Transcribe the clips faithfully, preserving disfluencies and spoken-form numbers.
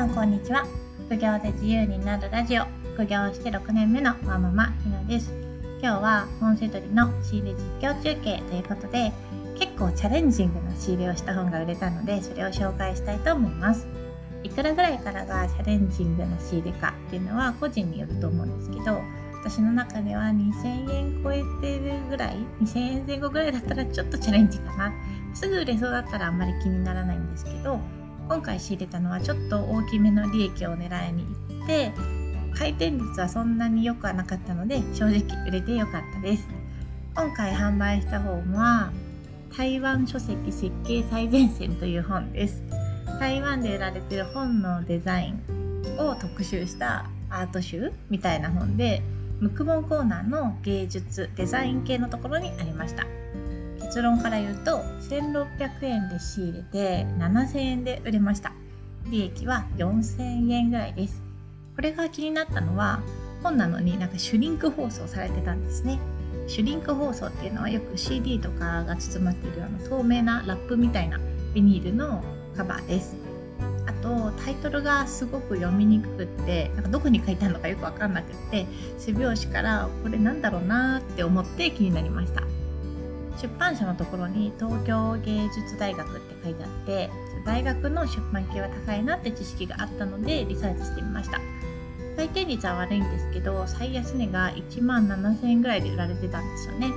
さんこんにちは。副業で自由になるラジオ、副業してろくねんめのワーママひなです。今日は本セドリの仕入れ実況中継ということで、結構チャレンジングな仕入れをした本が売れたので、それを紹介したいと思います。いくらぐらいからがチャレンジングな仕入れかっていうのは個人によると思うんですけど、私の中ではにせんえん超えてるぐらい、にせんえんぜんごぐらいだったらちょっとチャレンジかな、すぐ売れそうだったらあんまり気にならないんですけど、今回仕入れたのはちょっと大きめの利益を狙いに行って、回転率はそんなに良くはなかったので、正直売れて良かったです。今回販売した本は台湾書籍設計最前線という本です。台湾で売られている本のデザインを特集したアート集みたいな本で、ムクボンコーナーの芸術デザイン系のところにありました。結論から言うとせんろっぴゃくえんで仕入れてななせんえんで売れました。利益はよんせんえんぐらいです。これが気になったのは、本なのになんかシュリンク包装されてたんですね。シュリンク包装っていうのはよく シーディー とかが包まっているような透明なラップみたいなビニールのカバーです。あとタイトルがすごく読みにくくって、なんかどこに書いてあるのかよく分かんなくって、背表紙からこれなんだろうなって思って気になりました。出版社のところに東京芸術大学って書いてあって、大学の出版系は高いなって知識があったのでリサーチしてみました。回転率は悪いんですけど、最安値がいちまんななせんえんぐらいで売られてたんですよね。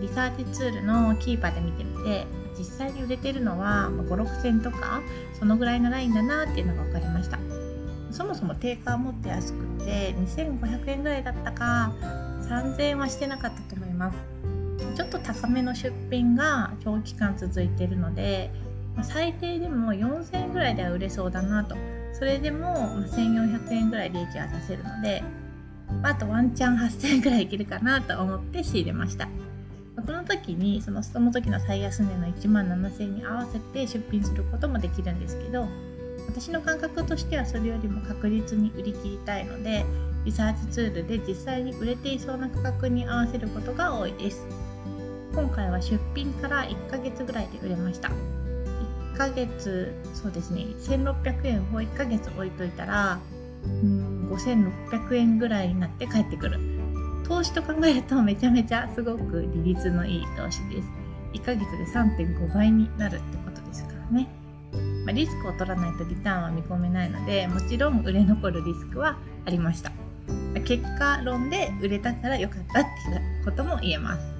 リサーチツールのキーパーで見てみて、実際に売れてるのはご、ろくせんとかそのぐらいのラインだなっていうのが分かりました。そもそも定価はもっと安くてにせんごひゃくえんぐらいだったか、さんぜんえんはしてなかったと思います。ちょっと高めの出品が長期間続いているので、最低でもよんせんえんぐらいでは売れそうだなと。それでもせんよんひゃくえんぐらい利益は出せるので、あとワンチャンはっせんえんぐらいいけるかなと思って仕入れました。この時にそのその時の最安値のいちまんななせんえんに合わせて出品することもできるんですけど、私の感覚としてはそれよりも確実に売り切りたいので、リサーチツールで実際に売れていそうな価格に合わせることが多いです。今回は出品からいっかげつぐらいで売れました。いっかげつ、そうですね、せんろっぴゃくえんをいっかげつ置いといたら、うーんごせんろっぴゃくえんぐらいになって帰ってくる。投資と考えるとめちゃめちゃすごく利率のいい投資です。いっかげつで さんてんごばいになるってことですからね。まあ、リスクを取らないとリターンは見込めないので、もちろん売れ残るリスクはありました。結果論で売れたから良かったっていうことも言えます。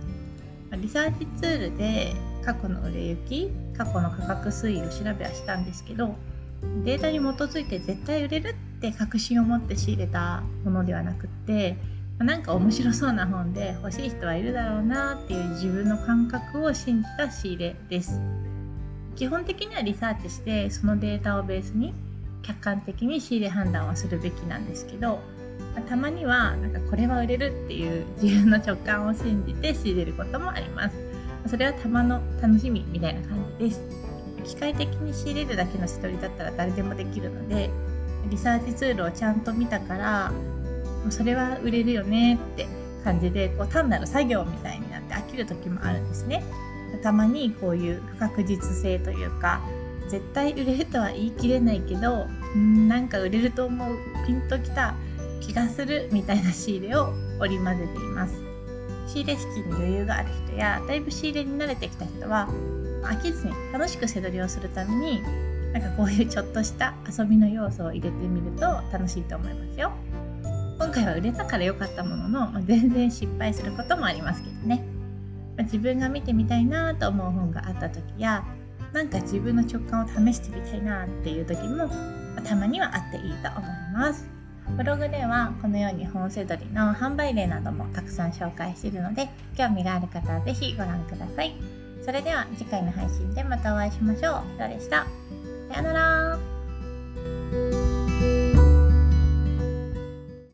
リサーチツールで過去の売れ行き、過去の価格推移を調べはしたんですけど、データに基づいて絶対売れるって確信を持って仕入れたものではなくって、なんか面白そうな本で欲しい人はいるだろうなっていう自分の感覚を信じた仕入れです。基本的にはリサーチして、そのデータをベースに客観的に仕入れ判断をするべきなんですけど、たまにはなんかこれは売れるっていう自分の直感を信じて仕入れることもあります。それはたまの楽しみみたいな感じです。機械的に仕入れるだけの仕取りだったら誰でもできるので、リサーチツールをちゃんと見たからそれは売れるよねって感じで、こう単なる作業みたいになって飽きる時もあるんですね。たまにこういう不確実性というか、絶対売れるとは言い切れないけど、んなんか売れると思う、ピンときた気がするみたいな仕入れを織り交ぜています。仕入れ資金に余裕がある人や、だいぶ仕入れに慣れてきた人は、飽きずに楽しく背取りをするために、なんかこういうちょっとした遊びの要素を入れてみると楽しいと思いますよ。今回は売れたから良かったものの、まあ、全然失敗することもありますけどね。まあ、自分が見てみたいなと思う本があった時や、なんか自分の直感を試してみたいなっていう時も、まあ、たまにはあっていいと思います。ブログではこのように本セドリの販売例などもたくさん紹介しているので、興味がある方はぜひご覧ください。それでは次回の配信でまたお会いしましょう。ひろでした。さよなら。